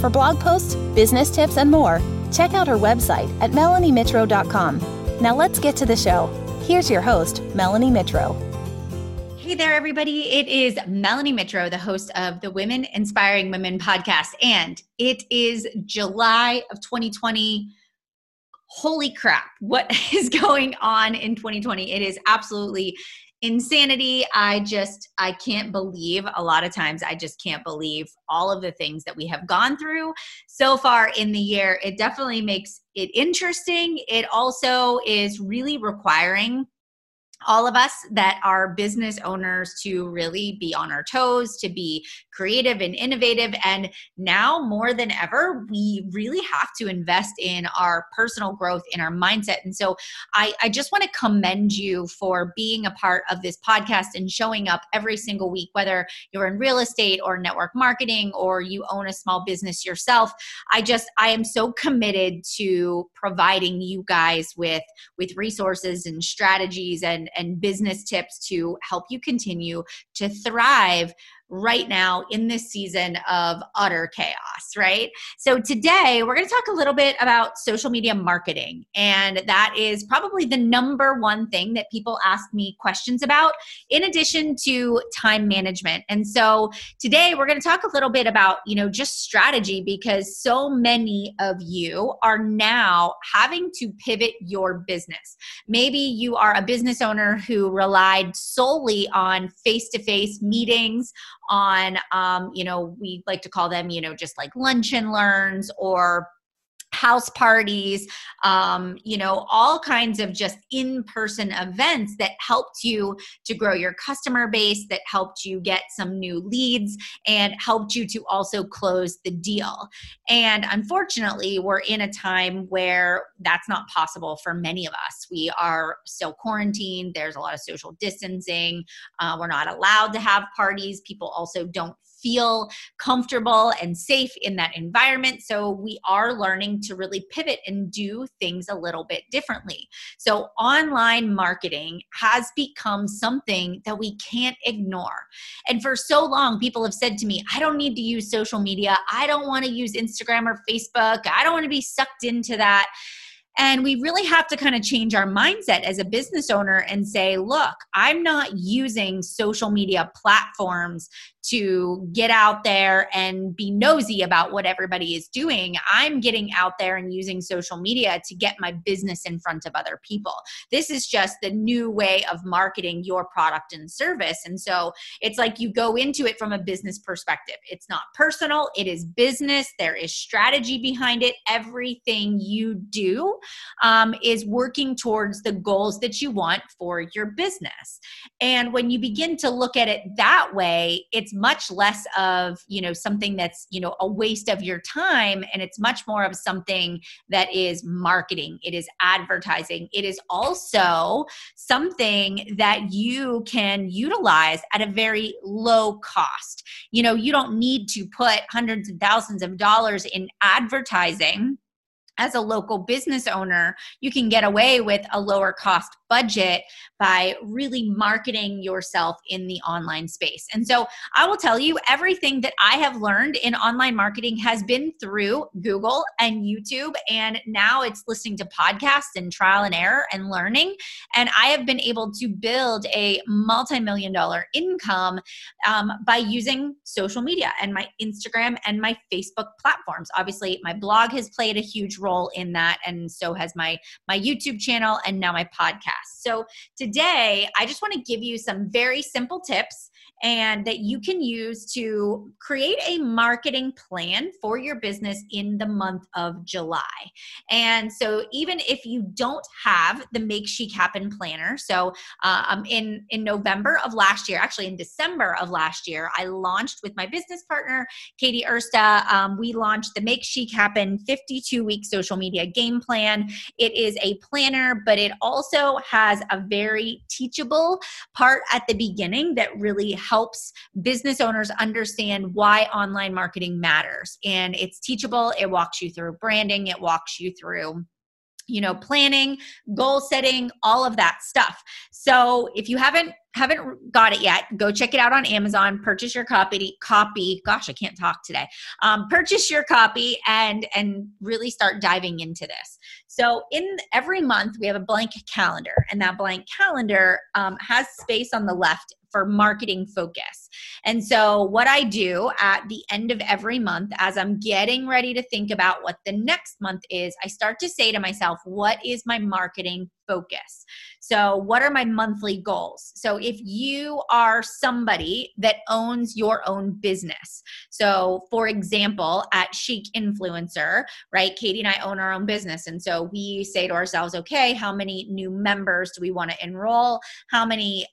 For blog posts, business tips, and more, check out her website at melaniemitro.com. Now let's get to the show. Here's your host, Melanie Mitro. Hey there, everybody. It is Melanie Mitro, the host of the Women Inspiring Women podcast, and it is July of 2020. Holy crap, what is going on in 2020? It is absolutely insanity. I can't believe, a lot of times, I just can't believe all of the things that we have gone through so far in the year. It definitely makes it interesting. It also is really requiring all of us that are business owners to really be on our toes, to be creative and innovative. And now more than ever, we really have to invest in our personal growth, in our mindset. And so I just want to commend you for being a part of this podcast and showing up every single week, whether you're in real estate or network marketing, or you own a small business yourself. I am so committed to providing you guys with resources and strategies and business tips to help you continue to thrive right now in this season of utter chaos, right? So today we're going to talk a little bit about social media marketing. And that is probably the number one thing that people ask me questions about, in addition to time management. And so today we're going to talk a little bit about, just strategy, because so many of you are now having to pivot your business. Maybe you are a business owner who relied solely on face-to-face meetings, on, we like to call them, just like lunch and learns or house parties, all kinds of just in-person events that helped you to grow your customer base, that helped you get some new leads, and helped you to also close the deal. And unfortunately, we're in a time where that's not possible for many of us. We are still quarantined. There's a lot of social distancing. We're not allowed to have parties. People also don't feel comfortable and safe in that environment. So we are learning to really pivot and do things a little bit differently. So online marketing has become something that we can't ignore. And for so long, people have said to me, I don't need to use social media. I don't want to use Instagram or Facebook. I don't want to be sucked into that. And we really have to kind of change our mindset as a business owner and say, look, I'm not using social media platforms to get out there and be nosy about what everybody is doing. I'm getting out there and using social media to get my business in front of other people. This is just the new way of marketing your product and service. And so it's like you go into it from a business perspective. It's not personal. It is business. There is strategy behind it. Everything you do is working towards the goals that you want for your business. And when you begin to look at it that way, it's much less of, something that's, a waste of your time. And it's much more of something that is marketing. It is advertising. It is also something that you can utilize at a very low cost. You don't need to put hundreds and thousands of dollars in advertising. As a local business owner, you can get away with a lower cost budget by really marketing yourself in the online space. And so I will tell you, everything that I have learned in online marketing has been through Google and YouTube. And now it's listening to podcasts and trial and error and learning. And I have been able to build a multi-million-dollar income by using social media and my Instagram and my Facebook platforms. Obviously, my blog has played a huge role in that, and so has my YouTube channel and now my podcast. So today, I just want to give you some very simple tips and that you can use to create a marketing plan for your business in the month of July. And so even if you don't have the Make Chic Happen planner, so in November of last year, actually in December of last year, I launched with my business partner, Katie Ursta. We launched the Make Chic Happen 52-week social media game plan. It is a planner, but it also has a very teachable part at the beginning that really helps business owners understand why online marketing matters. And it's teachable. It walks you through branding. It walks you through, you know, planning, goal setting, all of that stuff. So if you haven't got it yet, go check it out on Amazon, purchase your copy. Gosh, I can't talk today. Purchase your copy and really start diving into this. So in every month, we have a blank calendar, and that blank calendar has space on the left for marketing focus. And so what I do at the end of every month, as I'm getting ready to think about what the next month is, I start to say to myself, what is my marketing focus? So what are my monthly goals? So if you are somebody that owns your own business, so for example, at Chic Influencer, right? Katie and I own our own business. And so we say to ourselves, okay, how many new members do we want to enroll? How many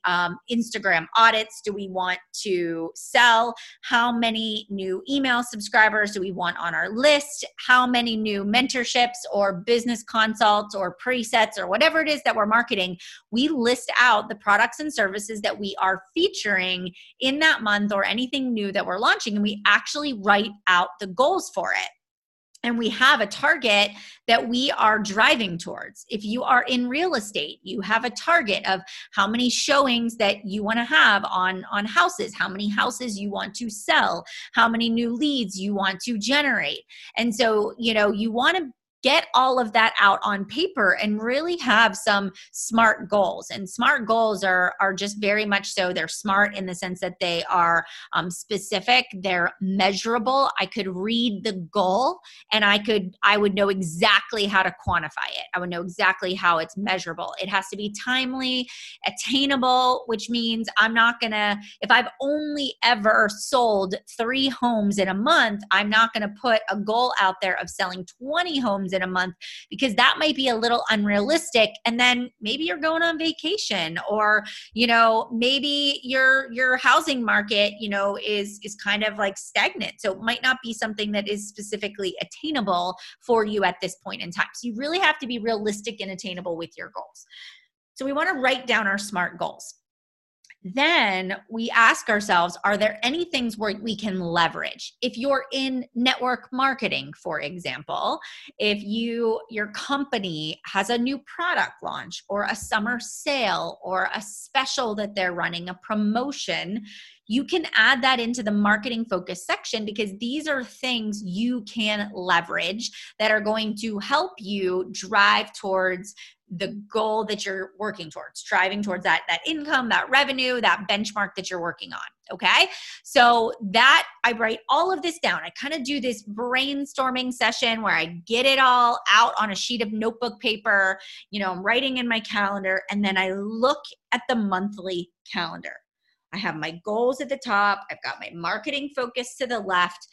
Instagram audits do we want to sell? How many new email subscribers do we want on our list? How many new mentorships or business consults or presets or whatever it is that we're marketing? We list out the products and services that we are featuring in that month or anything new that we're launching, and we actually write out the goals for it. And we have a target that we are driving towards. If you are in real estate, you have a target of how many showings that you want to have on houses, how many houses you want to sell, how many new leads you want to generate. And so, you know, you want to get all of that out on paper and really have some SMART goals. And SMART goals are just very much so. They're smart in the sense that they are specific. They're measurable. I could read the goal and I would know exactly how to quantify it. I would know exactly how it's measurable. It has to be timely, attainable, which means I'm not going to, if I've only ever sold 3 homes in a month, I'm not going to put a goal out there of selling 20 homes in a month, because that might be a little unrealistic. And then maybe you're going on vacation, or, you know, maybe your housing market, you know, is kind of like stagnant. So it might not be something that is specifically attainable for you at this point in time. So you really have to be realistic and attainable with your goals. So we want to write down our SMART goals. Then we ask ourselves, are there any things where we can leverage? If you're in network marketing, for example, if your company has a new product launch or a summer sale or a special that they're running, a promotion, you can add that into the marketing focus section, because these are things you can leverage that are going to help you drive towards the goal that you're working towards, striving towards that income, that revenue, that benchmark that you're working on. Okay. So that I write all of this down. I kind of do this brainstorming session where I get it all out on a sheet of notebook paper, you know, I'm writing in my calendar, and then I look at the monthly calendar. I have my goals at the top. I've got my marketing focus to the left.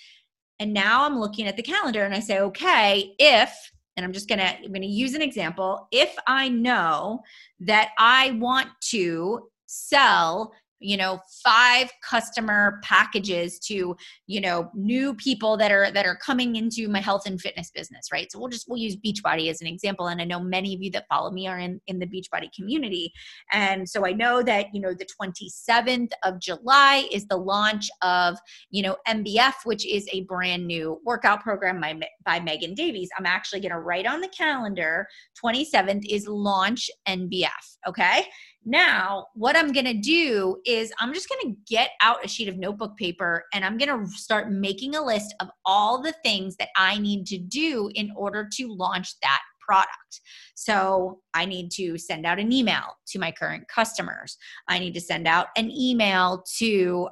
And now I'm looking at the calendar and I say, okay, and I'm going to use an example. If I know that I want to sell, you know, 5 customer packages to, you know, new people that are coming into my health and fitness business, right? So we'll use Beachbody as an example. And I know many of you that follow me are in the Beachbody community. And so I know that, you know, the 27th of July is the launch of, you know, MBF, which is a brand new workout program by Megan Davies. I'm actually going to write on the calendar, 27th is launch MBF. Okay. Now, what I'm going to do is I'm just going to get out a sheet of notebook paper and I'm going to start making a list of all the things that I need to do in order to launch that product. So I need to send out an email to my current customers. I need to send out an email to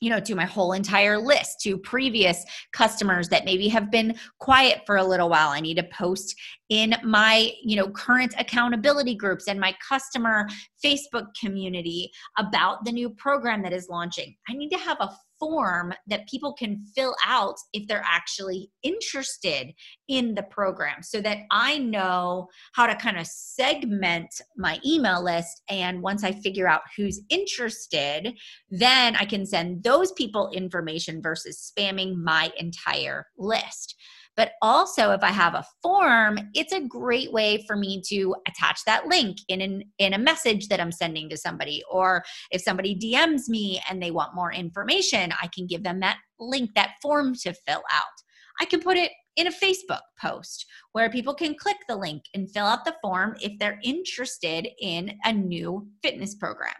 you know, to my whole entire list, to previous customers that maybe have been quiet for a little while. I need to post in my, you know, current accountability groups and my customer Facebook community about the new program that is launching. I need to have a form that people can fill out if they're actually interested in the program, so that I know how to kind of segment my email list. And once I figure out who's interested, then I can send those people information versus spamming my entire list. But also, if I have a form, it's a great way for me to attach that link in a message that I'm sending to somebody. Or if somebody DMs me and they want more information, I can give them that link, that form to fill out. I can put it in a Facebook post where people can click the link and fill out the form if they're interested in a new fitness program.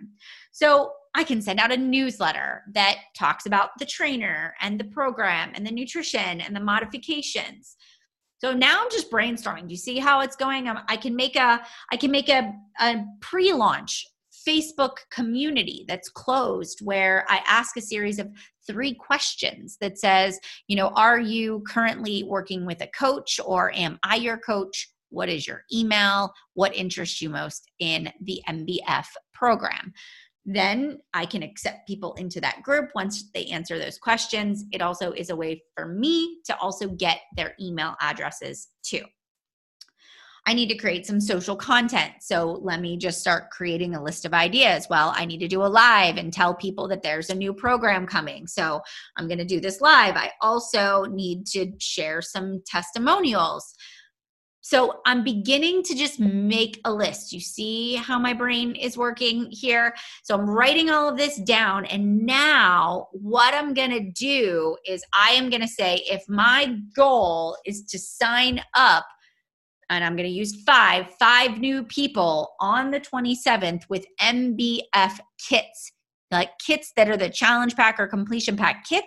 So I can send out a newsletter that talks about the trainer and the program and the nutrition and the modifications. So now I'm just brainstorming. Do you see how it's going? I can make a pre-launch Facebook community that's closed, where I ask a series of 3 questions that says, you know, are you currently working with a coach, or am I your coach? What is your email? What interests you most in the MBF program? Then I can accept people into that group once they answer those questions. It also is a way for me to also get their email addresses too. I need to create some social content. So let me just start creating a list of ideas. Well, I need to do a live and tell people that there's a new program coming. So I'm going to do this live. I also need to share some testimonials. So I'm beginning to just make a list. You see how my brain is working here? So I'm writing all of this down. And now what I'm going to do is I am going to say, if my goal is to sign up, and I'm going to use 5 new people on the 27th with MBF kits, like kits that are the challenge pack or completion pack kit.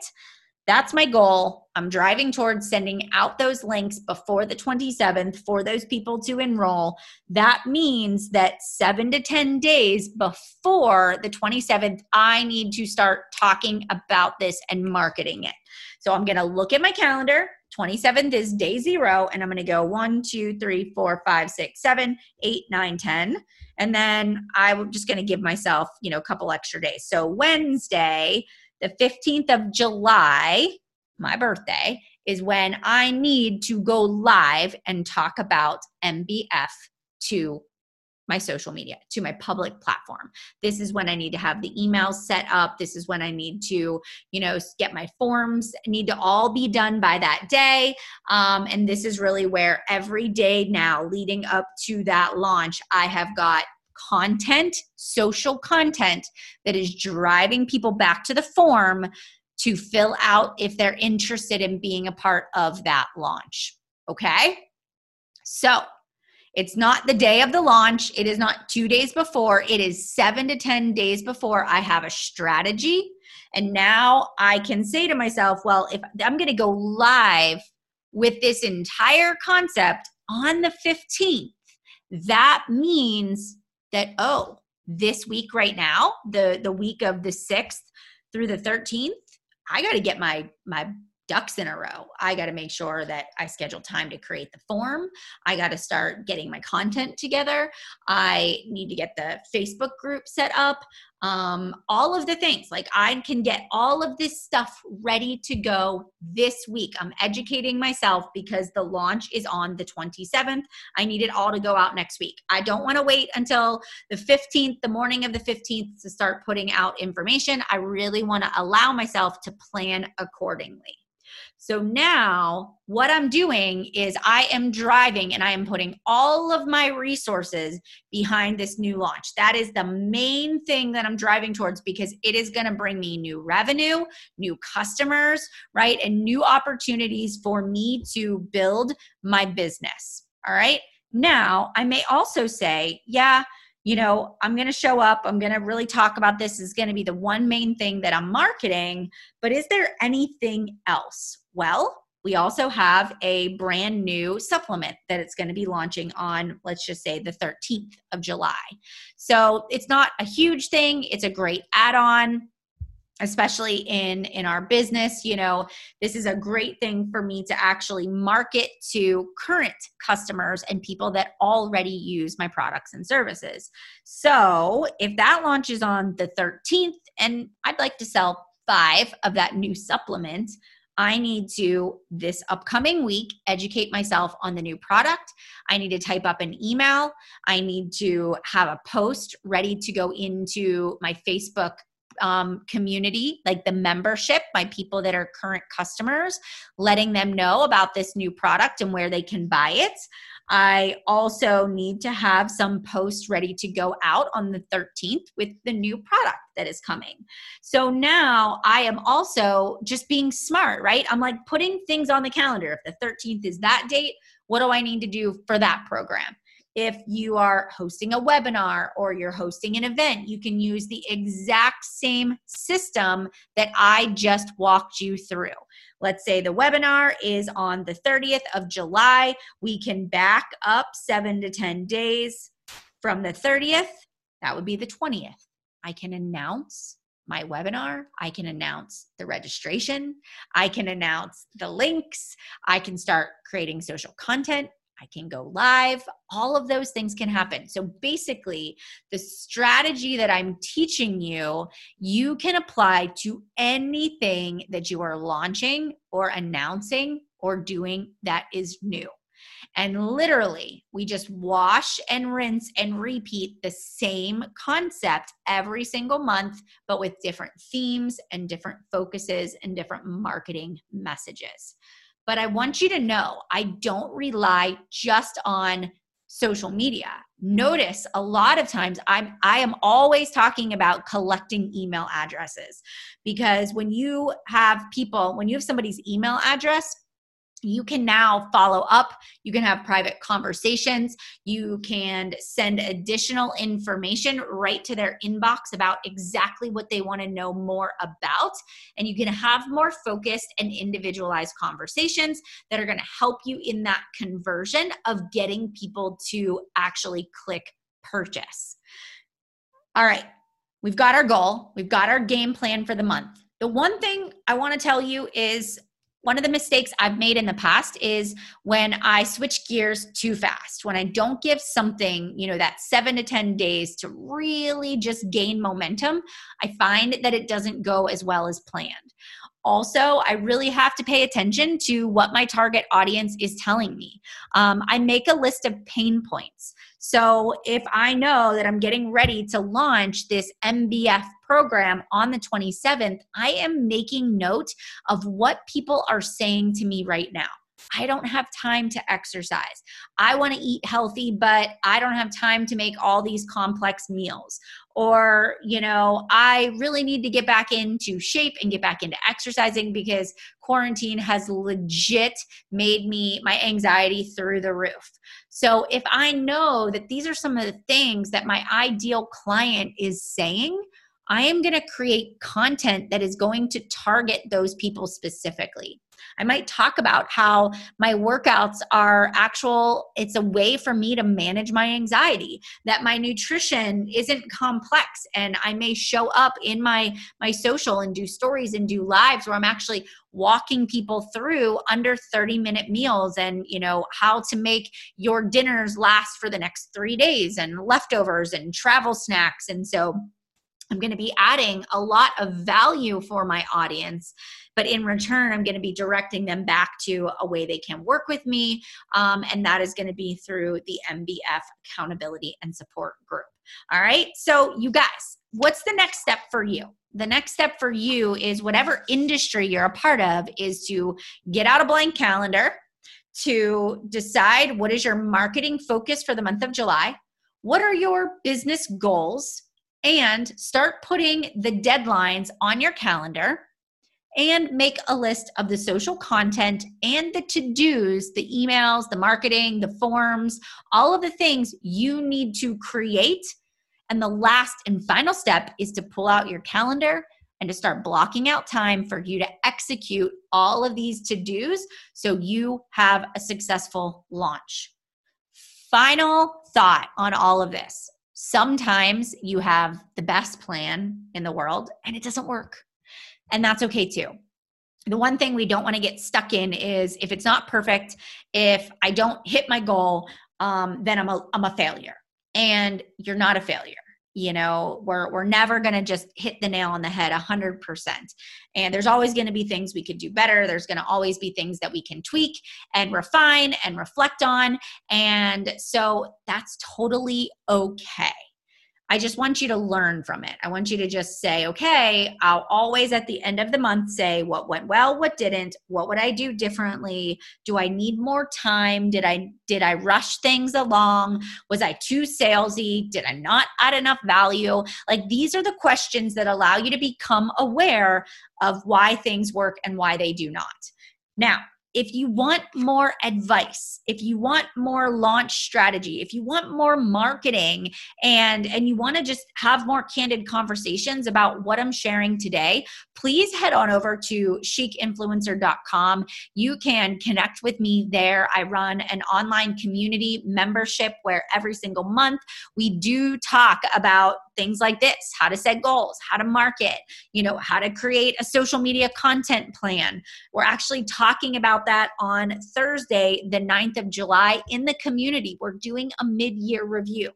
That's my goal. I'm driving towards sending out those links before the 27th for those people to enroll. That means that 7 to 10 days before the 27th, I need to start talking about this and marketing it. So I'm going to look at my calendar. 27th is day 0, and I'm going to go 1, 2, 3, 4, 5, 6, 7, 8, 9, 10. And then I'm just going to give myself, you know, a couple extra days. So Wednesday, the 15th of July, my birthday, is when I need to go live and talk about MBF to my social media, to my public platform. This is when I need to have the emails set up. This is when I need to, you know, get my forms, need to all be done by that day. And this is really where every day now leading up to that launch, I have got content, social content that is driving people back to the form to fill out if they're interested in being a part of that launch. Okay? So it's not the day of the launch. It is not 2 days before. It is 7 to 10 days before. I have a strategy. And now I can say to myself, well, if I'm going to go live with this entire concept on the 15th, that means that, oh, this week right now, the week of the 6th through the 13th, I got to get my ducks in a row. I got to make sure that I schedule time to create the form. I got to start getting my content together. I need to get the Facebook group set up. All of the things, like I can get all of this stuff ready to go this week. I'm educating myself because the launch is on the 27th. I need it all to go out next week. I don't want to wait until the 15th, the morning of the 15th, to start putting out information. I really want to allow myself to plan accordingly. So now what I'm doing is I am driving and I am putting all of my resources behind this new launch. That is the main thing that I'm driving towards, because it is going to bring me new revenue, new customers, right? And new opportunities for me to build my business. All right. Now I may also say, yeah, you know, I'm going to show up. I'm going to really talk about this. Is going to be the one main thing that I'm marketing, but is there anything else? Well, we also have a brand new supplement that it's going to be launching on, let's just say, the 13th of July. So it's not a huge thing. It's a great add-on. especially in our business. You know, this is a great thing for me to actually market to current customers and people that already use my products and services. So if that launches on the 13th and I'd like to sell 5 of that new supplement, I need to, this upcoming week, educate myself on the new product. I need to type up an email. I need to have a post ready to go into my Facebook community, like the membership, my people that are current customers, letting them know about this new product and where they can buy it. I also need to have some posts ready to go out on the 13th with the new product that is coming. So now I am also just being smart, right? I'm like putting things on the calendar. If the 13th is that date, what do I need to do for that program? If you are hosting a webinar or you're hosting an event, you can use the exact same system that I just walked you through. Let's say the webinar is on the 30th of July. We can back up 7 to 10 days from the 30th. That would be the 20th. I can announce my webinar. I can announce the registration. I can announce the links. I can start creating social content. I can go live. All of those things can happen. So basically, the strategy that I'm teaching you, you can apply to anything that you are launching or announcing or doing that is new. And literally, we just wash and rinse and repeat the same concept every single month, but with different themes and different focuses and different marketing messages. But I want you to know, I don't rely just on social media. Notice a lot of times I am always talking about collecting email addresses, because when you have somebody's email address, you can now follow up. You can have private conversations. You can send additional information right to their inbox about exactly what they want to know more about. And you can have more focused and individualized conversations that are going to help you in that conversion of getting people to actually click purchase. All right. We've got our goal. We've got our game plan for the month. The one thing I want to tell you is, one of the mistakes I've made in the past is when I switch gears too fast, when I don't give something, that 7 to 10 days to really just gain momentum, I find that it doesn't go as well as planned. Also, I really have to pay attention to what my target audience is telling me. I make a list of pain points. So if I know that I'm getting ready to launch this MBF program on the 27th, I am making note of what people are saying to me right now. I don't have time to exercise. I want to eat healthy, but I don't have time to make all these complex meals. Or, I really need to get back into shape and get back into exercising because quarantine has legit made my anxiety through the roof. So if I know that these are some of the things that my ideal client is saying, I am going to create content that is going to target those people specifically. I might talk about how my workouts are it's a way for me to manage my anxiety, that my nutrition isn't complex, and I may show up in my social and do stories and do lives where I'm actually walking people through under 30-minute meals and, how to make your dinners last for the next 3 days and leftovers and travel snacks. And so I'm going to be adding a lot of value for my audience, but in return, I'm going to be directing them back to a way they can work with me. And that is going to be through the MBF accountability and support group. All right. So you guys, what's the next step for you? The next step for you is whatever industry you're a part of is to get out a blank calendar, to decide what is your marketing focus for the month of July. What are your business goals? And start putting the deadlines on your calendar and make a list of the social content and the to-dos, the emails, the marketing, the forms, all of the things you need to create. And the last and final step is to pull out your calendar and to start blocking out time for you to execute all of these to-dos so you have a successful launch. Final thought on all of this. Sometimes you have the best plan in the world and it doesn't work. and that's okay too. The one thing we don't want to get stuck in is if it's not perfect, if I don't hit my goal, then I'm a failure. And you're not a failure. You know, we're never going to just hit the nail on the head 100%. And there's always going to be things we could do better. There's going to always be things that we can tweak and refine and reflect on. And so that's totally okay. I just want you to learn from it. I want you to just say, okay, I'll always at the end of the month say what went well, what didn't, what would I do differently? Do I need more time? Did I rush things along? Was I too salesy? Did I not add enough value? Like, these are the questions that allow you to become aware of why things work and why they do not. Now, if you want more advice, if you want more launch strategy, if you want more marketing, and you want to just have more candid conversations about what I'm sharing today, please head on over to chicinfluencer.com. You can connect with me there. I run an online community membership where every single month we do talk about things like this: how to set goals, how to market, you know, how to create a social media content plan. We're actually talking about that on Thursday, the 9th of July in the community. We're doing a mid-year review.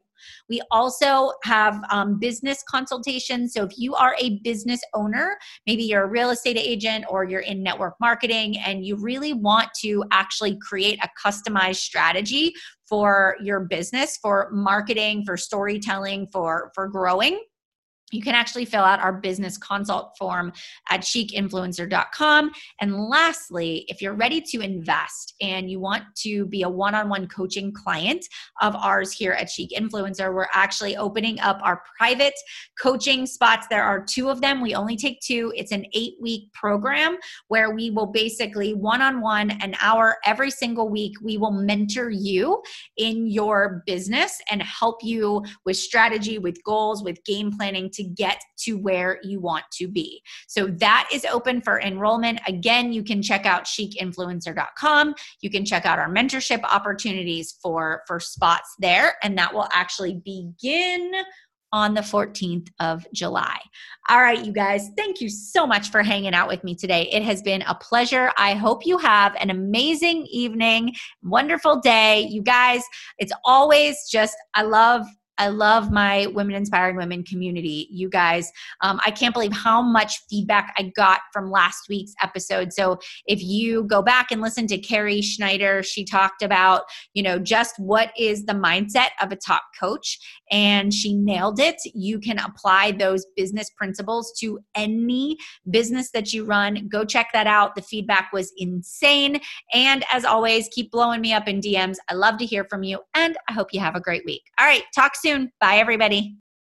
We also have business consultations. So if you are a business owner, maybe you're a real estate agent or you're in network marketing and you really want to actually create a customized strategy for your business, for marketing, for storytelling, for growing, you can actually fill out our business consult form at chicinfluencer.com. And lastly, if you're ready to invest and you want to be a one-on-one coaching client of ours here at Chic Influencer, we're actually opening up our private coaching spots. There are 2 of them. We only take 2. It's an 8-week program where we will basically one-on-one, an hour every single week, we will mentor you in your business and help you with strategy, with goals, with game planning to get to where you want to be. So that is open for enrollment. Again, you can check out chicinfluencer.com. You can check out our mentorship opportunities for spots there, and that will actually begin on the 14th of July. All right, you guys, thank you so much for hanging out with me today. It has been a pleasure. I hope you have an amazing evening, wonderful day. You guys, it's always just, I love my Women Inspiring Women community, you guys. I can't believe how much feedback I got from last week's episode. So if you go back and listen to Carrie Schneider, she talked about, you know, just what is the mindset of a top coach, and she nailed it. You can apply those business principles to any business that you run. Go check that out. The feedback was insane. And as always, keep blowing me up in DMs. I love to hear from you, and I hope you have a great week. All right, talk soon. Bye, everybody.